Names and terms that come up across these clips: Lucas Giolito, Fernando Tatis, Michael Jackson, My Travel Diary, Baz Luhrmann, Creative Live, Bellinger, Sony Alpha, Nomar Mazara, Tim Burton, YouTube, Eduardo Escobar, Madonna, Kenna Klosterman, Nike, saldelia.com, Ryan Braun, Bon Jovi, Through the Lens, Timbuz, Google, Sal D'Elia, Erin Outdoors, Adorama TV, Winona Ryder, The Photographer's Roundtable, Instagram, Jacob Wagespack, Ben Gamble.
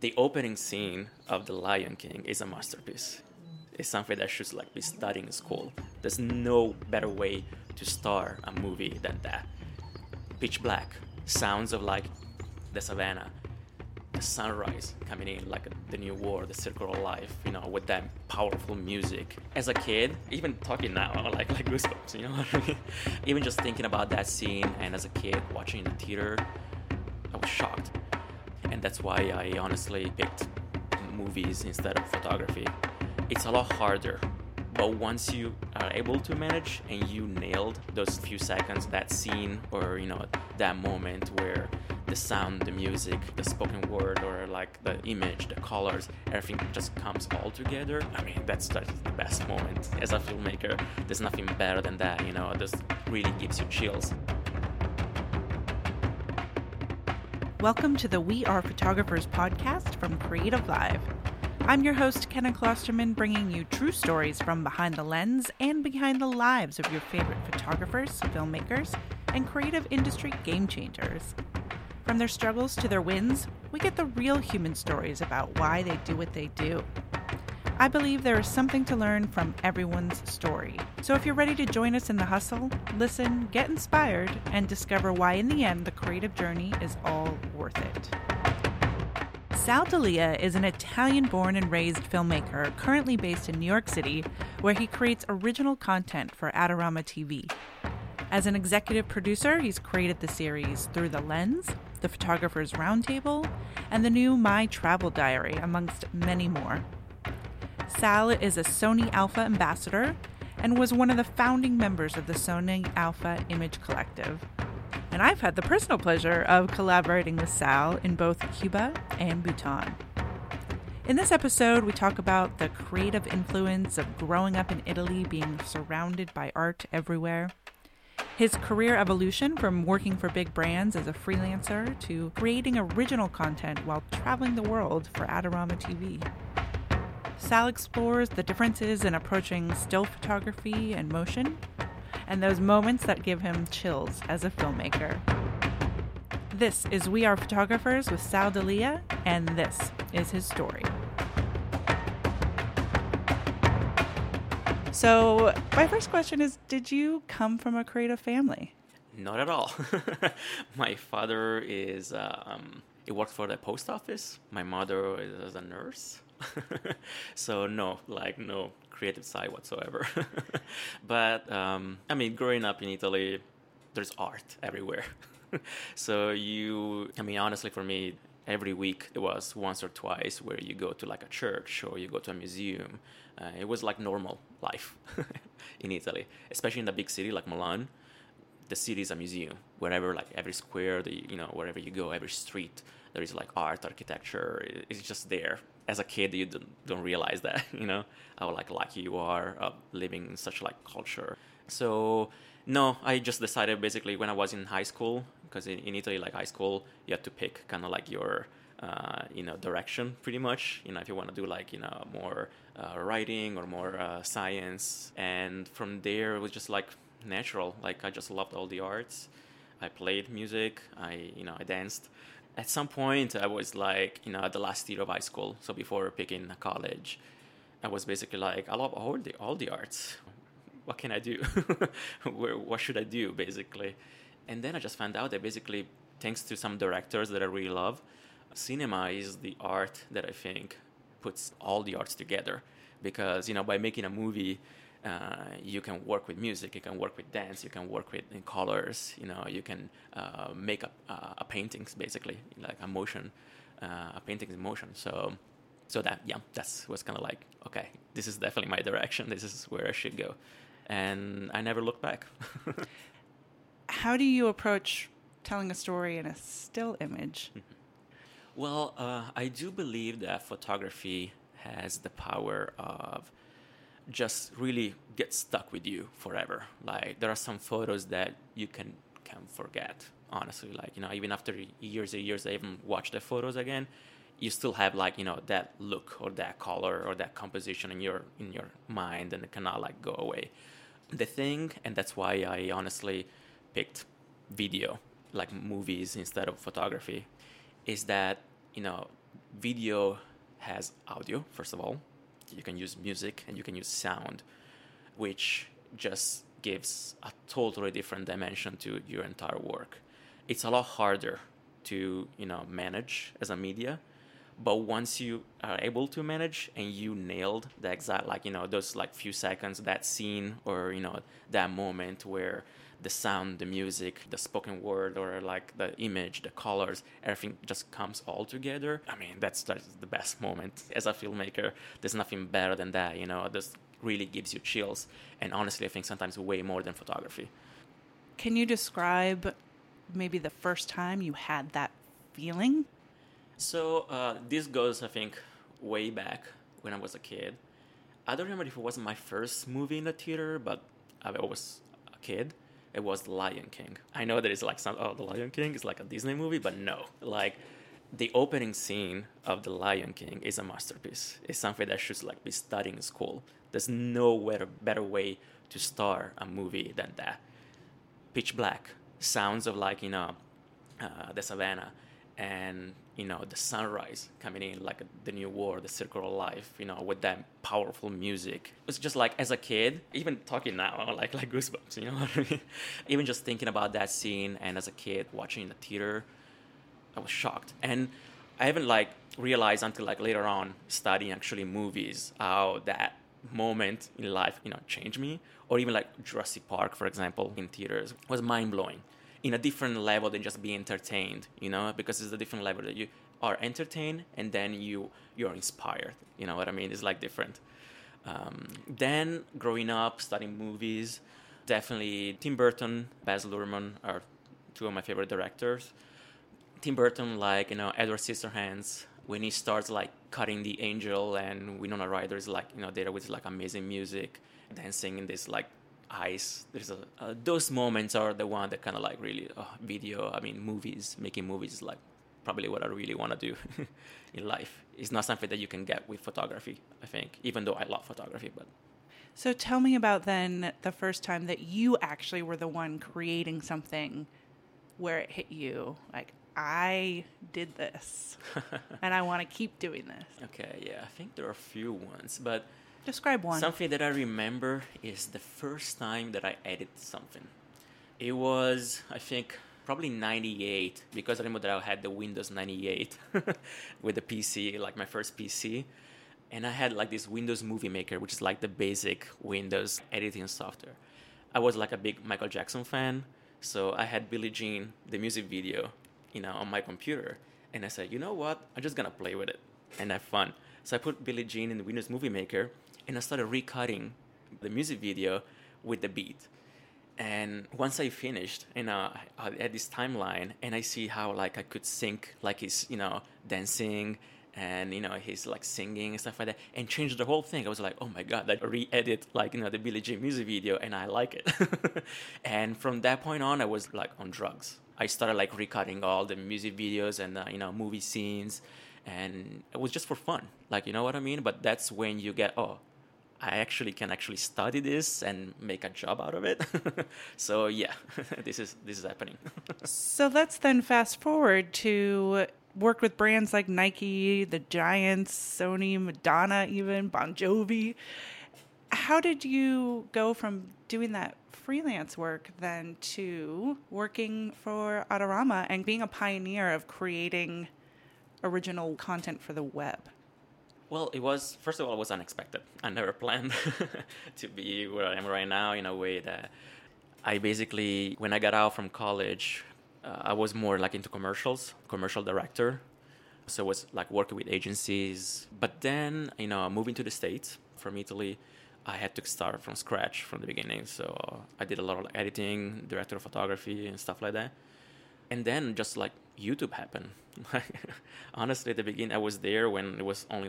The opening scene of The Lion King is a masterpiece. It's something that should be studied in school. There's no better way to start a movie than that. Pitch black, sounds of the savannah, the sunrise coming in, the new world, the circle of life, with that powerful music. As a kid, even talking now, I'm like goosebumps, you know what I mean? Even just thinking about that scene, and as a kid watching in the theater, I was shocked. And that's why I honestly picked movies instead of photography. It's a lot harder, but once you are able to manage and you nailed those few seconds, that scene, or that moment where the sound, the music, the spoken word, or the image, the colors, everything just comes all together. I mean, that's the best moment. As a filmmaker, there's nothing better than that, this really gives you chills. Welcome to the We Are Photographers podcast from Creative Live. I'm your host, Kenna Klosterman, bringing you true stories from behind the lens and behind the lives of your favorite photographers, filmmakers, and creative industry game changers. From their struggles to their wins, we get the real human stories about why they do what they do. I believe there is something to learn from everyone's story. So if you're ready to join us in the hustle, listen, get inspired, and discover why in the end the creative journey is all worth it. Sal D'Elia is an Italian-born and raised filmmaker currently based in New York City, where he creates original content for Adorama TV. As an executive producer, he's created the series Through the Lens, The Photographer's Roundtable, and the new My Travel Diary, amongst many more. Sal is a Sony Alpha ambassador and was one of the founding members of the Sony Alpha Image Collective. And I've had the personal pleasure of collaborating with Sal in both Cuba and Bhutan. In this episode, we talk about the creative influence of growing up in Italy, being surrounded by art everywhere, his career evolution from working for big brands as a freelancer to creating original content while traveling the world for Adorama TV. Sal explores the differences in approaching still photography and motion, and those moments that give him chills as a filmmaker. This is We Are Photographers with Sal D'Elia, and this is his story. So my first question is, did you come from a creative family? Not at all. My father is, he worked for the post office. My mother is a nurse. So no, no creative side whatsoever. But growing up in Italy, there's art everywhere. So honestly, for me, every week it was once or twice where you go to a church or you go to a museum. It was normal life in Italy, especially in the big city like Milan. The city is a museum. Wherever, every square, wherever you go, every street, there is art, architecture. It's just there. As a kid, you don't realize that, how lucky you are living in such culture. So no, I just decided basically when I was in high school, because in Italy, high school, you have to pick kind of your direction pretty much. If you want to do more writing or more science, and from there it was just natural. I just loved all the arts. I played music. I danced. At some point, I was at the last year of high school, so before picking college, I was basically I love all the arts. What can I do? What should I do, basically? And then I just found out that basically, thanks to some directors that I really love, cinema is the art that I think puts all the arts together. Because, by making a movie, you can work with music, you can work with dance, you can work with colors, you can make up a paintings, basically, a painting in motion. So that, yeah, that's what's okay, this is definitely my direction, this is where I should go. And I never looked back. How do you approach telling a story in a still image? Well, I do believe that photography has the power of just really get stuck with you forever. There are some photos that you can't forget, honestly. Even after years and years, I even watch the photos again, you still have that look or that color or that composition in your mind, and it cannot go away. The thing, and that's why I honestly picked video, movies instead of photography, is that video has audio, first of all. You can use music and you can use sound, which just gives a totally different dimension to your entire work. It's a lot harder to, manage as a media. But once you are able to manage and you nailed the exact, those few seconds, that scene or, that moment where the sound, the music, the spoken word or the image, the colors, everything just comes all together. I mean, that's the best moment. As a filmmaker, there's nothing better than that. This really gives you chills. And honestly, I think sometimes way more than photography. Can you describe maybe the first time you had that feeling? So this goes, I think, way back when I was a kid. I don't remember if it was my first movie in the theater, but I was a kid. It was The Lion King. I know that it's The Lion King is a Disney movie, but no. The opening scene of The Lion King is a masterpiece. It's something that should be studied in school. There's no better way to start a movie than that. Pitch black. Sounds of the savannah. And, the sunrise coming in, the new world, the circle of life, with that powerful music. It's just as a kid, even talking now, like goosebumps, what I mean? Even just thinking about that scene and as a kid watching in the theater, I was shocked. And I haven't, realized until, later on studying actually movies how that moment in life, changed me. Or even, Jurassic Park, for example, in theaters was mind-blowing. In a different level than just being entertained, because it's a different level that you are entertained and then you're inspired. You know what I mean? It's different. Then growing up, studying movies, definitely Tim Burton, Baz Luhrmann are two of my favorite directors. Tim Burton, Edward Scissorhands, when he starts cutting the angel and Winona Ryder is there with amazing music, dancing in this ice. There's those moments are the one that kind of really video. I mean, making movies is probably what I really want to do in life. It's not something that you can get with photography, I think, even though I love photography. But so tell me about then the first time that you actually were the one creating something where it hit you. I did this and I want to keep doing this. Okay. Yeah. I think there are a few ones, but describe one. Something that I remember is the first time that I edited something. It was, I think, probably 98, because I remember that I had the Windows 98 with the PC, my first PC. And I had this Windows Movie Maker, which is the basic Windows editing software. I was a big Michael Jackson fan. So I had Billie Jean, the music video, on my computer. And I said, you know what? I'm just going to play with it and have fun. So I put Billie Jean in the Windows Movie Maker. And I started recutting the music video with the beat. And once I finished, I had this timeline, and I see how I could sync his dancing and his singing and stuff like that, and changed the whole thing. I was oh my god! I re-edit the Billie Jean music video, and I like it. And from that point on, I was on drugs. I started recutting all the music videos and movie scenes, and it was just for fun. You know what I mean? But that's when you get I actually can study this and make a job out of it. So yeah, this is happening. So let's then fast forward to work with brands like Nike, the Giants, Sony, Madonna, even Bon Jovi. How did you go from doing that freelance work then to working for Adorama and being a pioneer of creating original content for the web? Well, it was unexpected. I never planned to be where I am right now in a way that I basically, when I got out from college, I was more into commercials, commercial director. So it was working with agencies. But then, moving to the States from Italy, I had to start from scratch from the beginning. So I did a lot of editing, director of photography and stuff like that. And then just YouTube happened. Honestly, at the beginning, I was there when it was only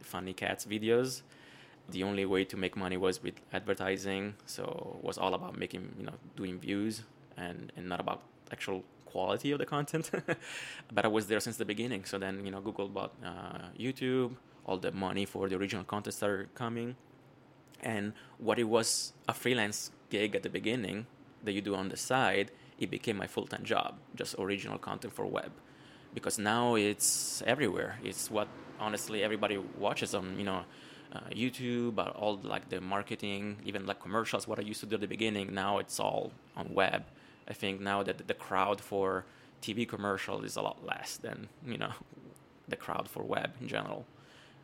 funny cats videos. The only way to make money was with advertising. So it was all about making, doing views and not about actual quality of the content. But I was there since the beginning. So then, Google bought YouTube, all the money for the original content started coming. And what it was a freelance gig at the beginning that you do on the side, it became my full-time job, just original content for web. because now it's everywhere. It's what honestly everybody watches on, YouTube, all like the marketing, even like commercials, what I used to do at the beginning. Now it's all on web. I think now that the crowd for TV commercial is a lot less than, the crowd for web in general.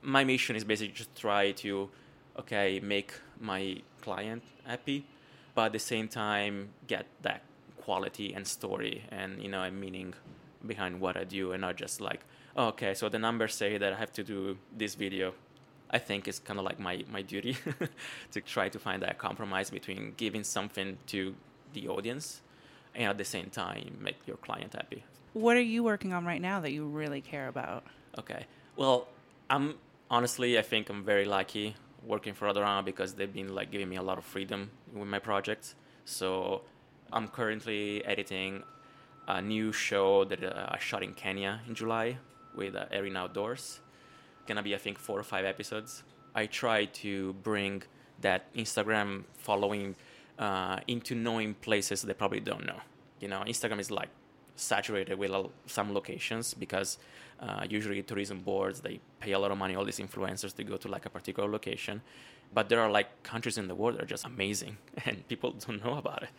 My mission is basically just try to, make my client happy, but at the same time, get that quality and story and, a meaning behind what I do, and not just like, so the numbers say that I have to do this video. I think it's kind of like my duty to try to find that compromise between giving something to the audience and at the same time make your client happy. What are you working on right now that you really care about? Okay. Well, I think I'm very lucky working for Adorama because they've been like giving me a lot of freedom with my projects. So I'm currently editing a new show that I shot in Kenya in July with Erin Outdoors. Gonna be, I think, 4 or 5 episodes. I try to bring that Instagram following into knowing places they probably don't know. Instagram is like saturated with some locations because usually tourism boards, they pay a lot of money, all these influencers, to go to like a particular location. But there are like countries in the world that are just amazing and people don't know about it.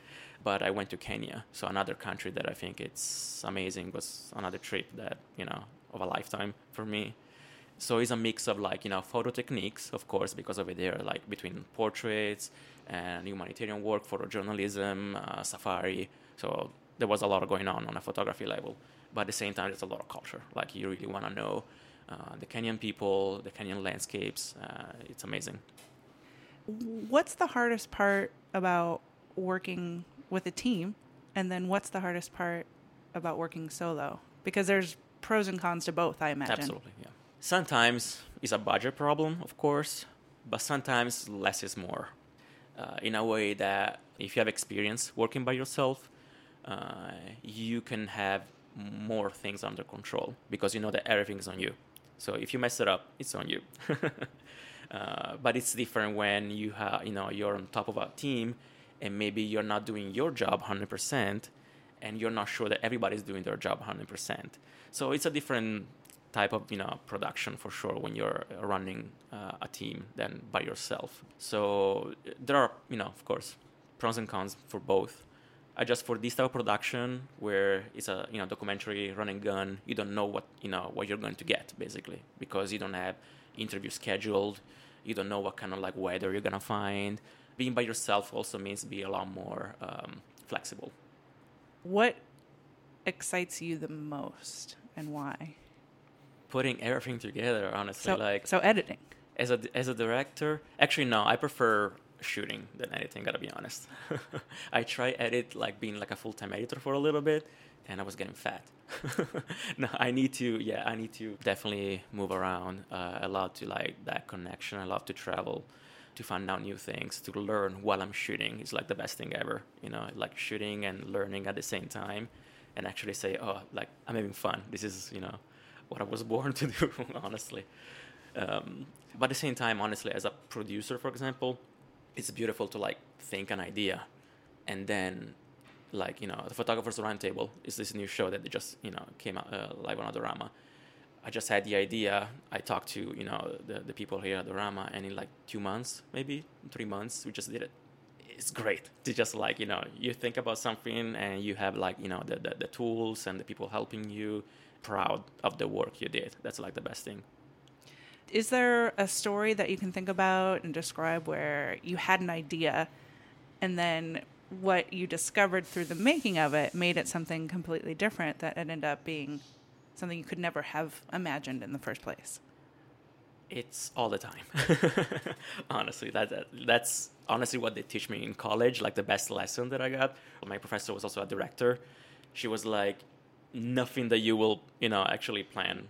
But I went to Kenya, so another country that I think it's amazing, was another trip that, of a lifetime for me. So it's a mix of like, photo techniques, of course, because over there, like between portraits and humanitarian work, photojournalism, safari. So there was a lot going on a photography level. But at the same time, there's a lot of culture. Like you really want to know the Kenyan people, the Kenyan landscapes. It's amazing. What's the hardest part about working with a team? And then what's the hardest part about working solo? Because there's pros and cons to both, I imagine. Absolutely, yeah. Sometimes it's a budget problem, of course, but sometimes less is more. In a way that if you have experience working by yourself, you can have more things under control because you know that everything's on you. So if you mess it up, it's on you. But it's different when you you're on top of a team and maybe you're not doing your job 100% and you're not sure that everybody's doing their job 100%. So it's a different type of production for sure when you're running a team than by yourself. So there are of course pros and cons for both. I just for this type of production where it's a documentary run and gun, you don't know what what you're going to get basically because you don't have interview scheduled, you don't know what kind of like weather you're gonna find. Being by yourself also means be a lot more flexible. What excites you the most and why? Putting everything together, honestly. So editing. As a director, actually no, I prefer shooting than editing. Gotta be honest. I try edit like being like a full-time editor for a little bit, and I was getting fat. No, I need to definitely move around a lot to like that connection. I love to travel, to find out new things, to learn while I'm shooting. It's like the best thing ever. Like shooting and learning at the same time, and actually say, like I'm having fun. This is what I was born to do, honestly. But at the same time, honestly, as a producer, for example, it's beautiful to like think an idea, and then like The Photographer's Roundtable is this new show that just came out live on Adorama. I just had the idea. I talked to the people here at Adorama, and in like 2 months, maybe 3 months, we just did it. It's great to just like you think about something and you have like the tools and the people helping you. Proud of the work you did. That's like the best thing. Is there a story that you can think about and describe where you had an idea and then what you discovered through the making of it made it something completely different that ended up being something you could never have imagined in the first place? It's all the time. Honestly, that's honestly what they teach me in college, like the best lesson that I got. My professor was also a director. She was like, nothing that you will, actually plan,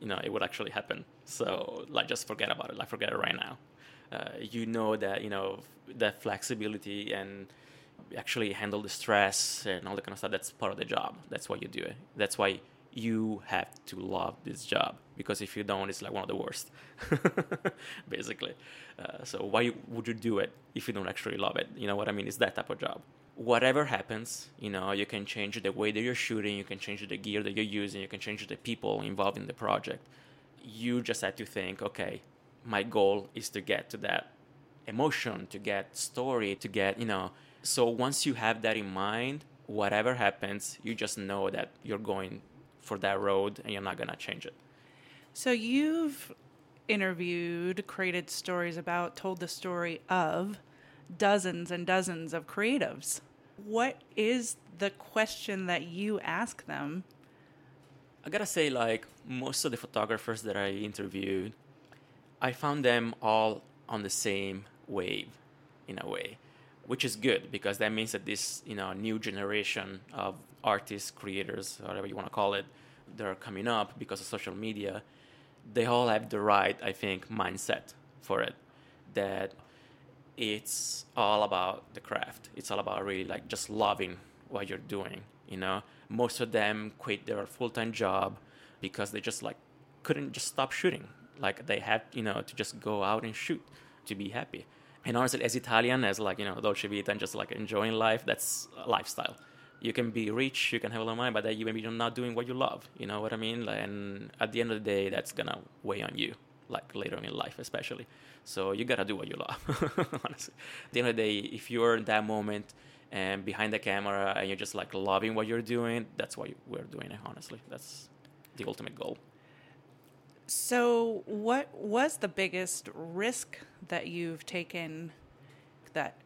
it would actually happen. So, like, just forget about it. Like, forget it right now. That, that flexibility and actually handle the stress and all that kind of stuff, that's part of the job. That's why you do it. That's why you have to love this job. Because if you don't, it's, like, one of the worst, basically. So why would you do it if you don't actually love it? You know what I mean? It's that type of job. whatever happens, you know, you can change the way that you're shooting, you can change the gear that you're using, you can change the people involved in the project. You just have to think, okay, my goal is to get to that emotion, to get story, to get, you know. So once you have that in mind, whatever happens, you just know that you're going for that road and you're not going to change it. So you've interviewed, created stories about, told the story of dozens and dozens of creatives. What is the question that you ask them? I gotta say, like, most of the photographers that I interviewed, I found them all on the same wave in a way, which is good because that means that this, you know, new generation of artists, creators, whatever you want to call it, they're coming up because of social media. They all have the right, I think, mindset for it, that it's all about the craft. It's all about really like just loving what you're doing, you know. Most of them quit their full-time job because they just like couldn't just stop shooting. Like they had, you know, to just go out and shoot to be happy. And honestly, as Italian, as like, you know, Dolce Vita and just like enjoying life, that's a lifestyle. You can be rich, you can have a lot of money, but that you maybe you're not doing what you love. You know what I mean? Like, and at the end of the day, that's gonna weigh on you, like later in life especially. So you gotta do what you love, honestly. At the end of the day, if you're in that moment and behind the camera and you're just like loving what you're doing, that's why we're doing it, honestly. That's the ultimate goal. So what was the biggest risk that you've taken that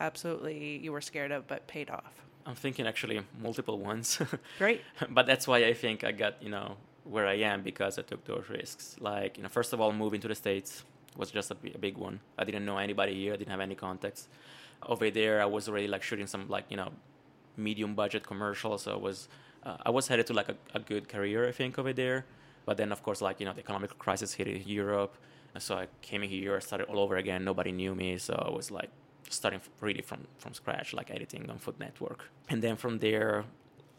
absolutely you were scared of but paid off? I'm thinking actually multiple ones. Great. But that's why I think I got, you know, where I am, because I took those risks. Like, you know, first of all, moving to the States was just a big one. I didn't know anybody here. I didn't have any contacts. Over there, I was already like shooting some like, you know, medium budget commercials. So I was headed to like a good career, I think, over there. But then, of course, like, you know, the economic crisis hit Europe. And so I came here, started all over again. Nobody knew me. So I was like starting really from scratch, like editing on Food Network. And then from there,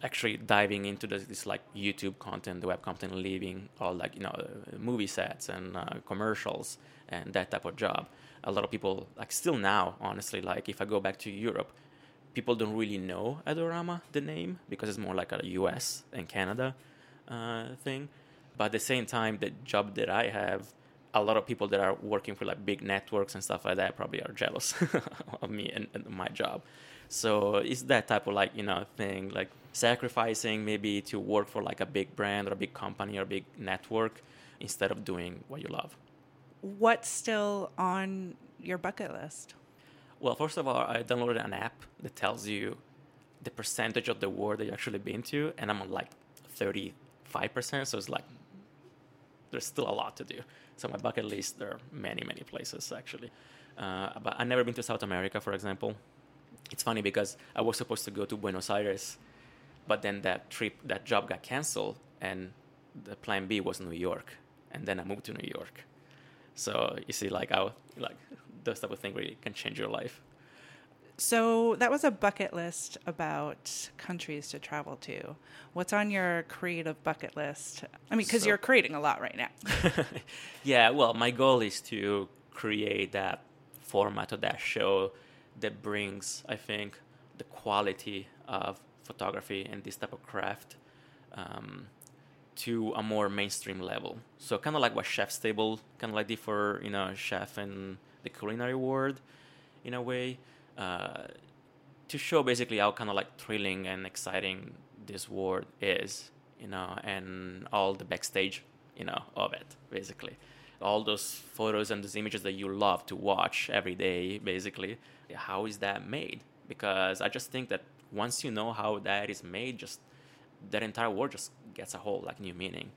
actually diving into this like YouTube content, the web content, leaving all like, you know, movie sets and commercials and that type of job. A lot of people, like still now, honestly, like if I go back to Europe, people don't really know Adorama, the name, because it's more like a US and Canada thing. But at the same time, the job that I have, a lot of people that are working for like big networks and stuff like that probably are jealous of me and my job. So it's that type of like, you know, thing, like sacrificing maybe to work for like a big brand or a big company or a big network instead of doing what you love. What's still on your bucket list? Well, first of all, I downloaded an app that tells you the percentage of the world that you've actually been to, and I'm on like 35%, so it's like there's still a lot to do. So my bucket list, there are many, many places, actually. But I've never been to South America, for example. It's funny because I was supposed to go to Buenos Aires, but then that job got canceled, and the plan B was New York. And then I moved to New York. So you see, like, how like those type of things really can change your life. So that was a bucket list about countries to travel to. What's on your creative bucket list? I mean, because you're creating a lot right now. Yeah, well, my goal is to create that format of that show that brings, I think, the quality of photography and this type of craft to a more mainstream level. So kind of like what Chef's Table kind of like did for, you know, chef and the culinary world in a way. To show basically how kind of like thrilling and exciting this world is, you know, and all the backstage, you know, of it, basically. All those photos and those images that you love to watch every day, basically. How is that made? Because I just think that once you know how that is made, just that entire world just gets a whole like new meaning.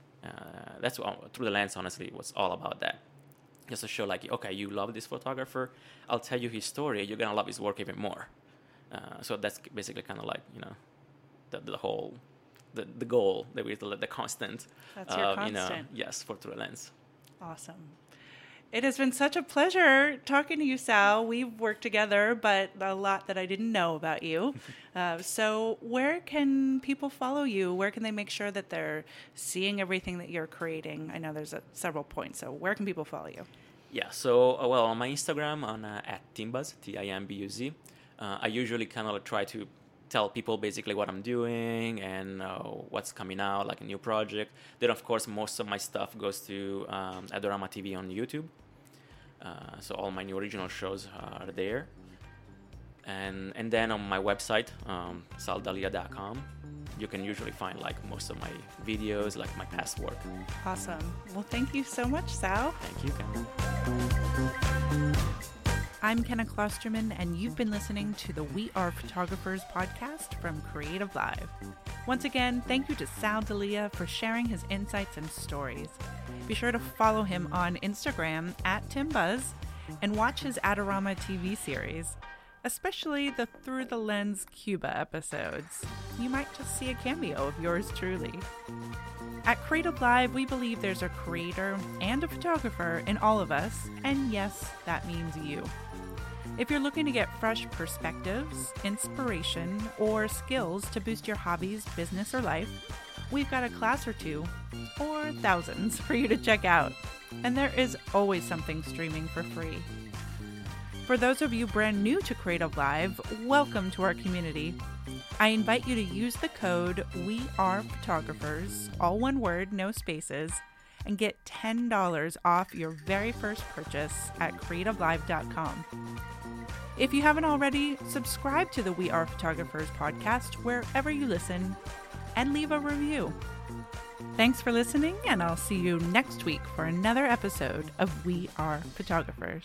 That's what Through the Lens, honestly, was all about that. Just to show like, okay, you love this photographer, I'll tell you his story, you're going to love his work even more. So that's basically kind of like, you know, the whole, the goal, that we the constant. That's your constant. You know, yes, for Through the Lens. Awesome. It has been such a pleasure talking to you, Sal. We've worked together, but a lot that I didn't know about you. So where can people follow you? Where can they make sure that they're seeing everything that you're creating? I know there's several points, so where can people follow you? Yeah, so, well, on my Instagram, on at Timbuz, Timbuz. I usually kind of try to tell people basically what I'm doing and what's coming out, like a new project. Then, of course, most of my stuff goes to Adorama TV on YouTube. So all my new original shows are there. And then on my website, saldelia.com, you can usually find like most of my videos, like my past work. Awesome. Well, thank you so much, Sal. Thank you, Kenna. I'm Kenna Klosterman, and you've been listening to the We Are Photographers podcast from Creative Live. Once again, thank you to Sal D'Elia for sharing his insights and stories. Be sure to follow him on Instagram at Timbuz and watch his Adorama TV series, especially the Through the Lens Cuba episodes. You might just see a cameo of yours truly. At Creative Live, we believe there's a creator and a photographer in all of us, and yes, that means you. If you're looking to get fresh perspectives, inspiration, or skills to boost your hobbies, business, or life, we've got a class or two, or thousands, for you to check out. And there is always something streaming for free. For those of you brand new to Creative Live, welcome to our community. I invite you to use the code WeArePhotographers, all one word, no spaces, and get $10 off your very first purchase at creativelive.com. If you haven't already, subscribe to the We Are Photographers podcast wherever you listen and leave a review. Thanks for listening, and I'll see you next week for another episode of We Are Photographers.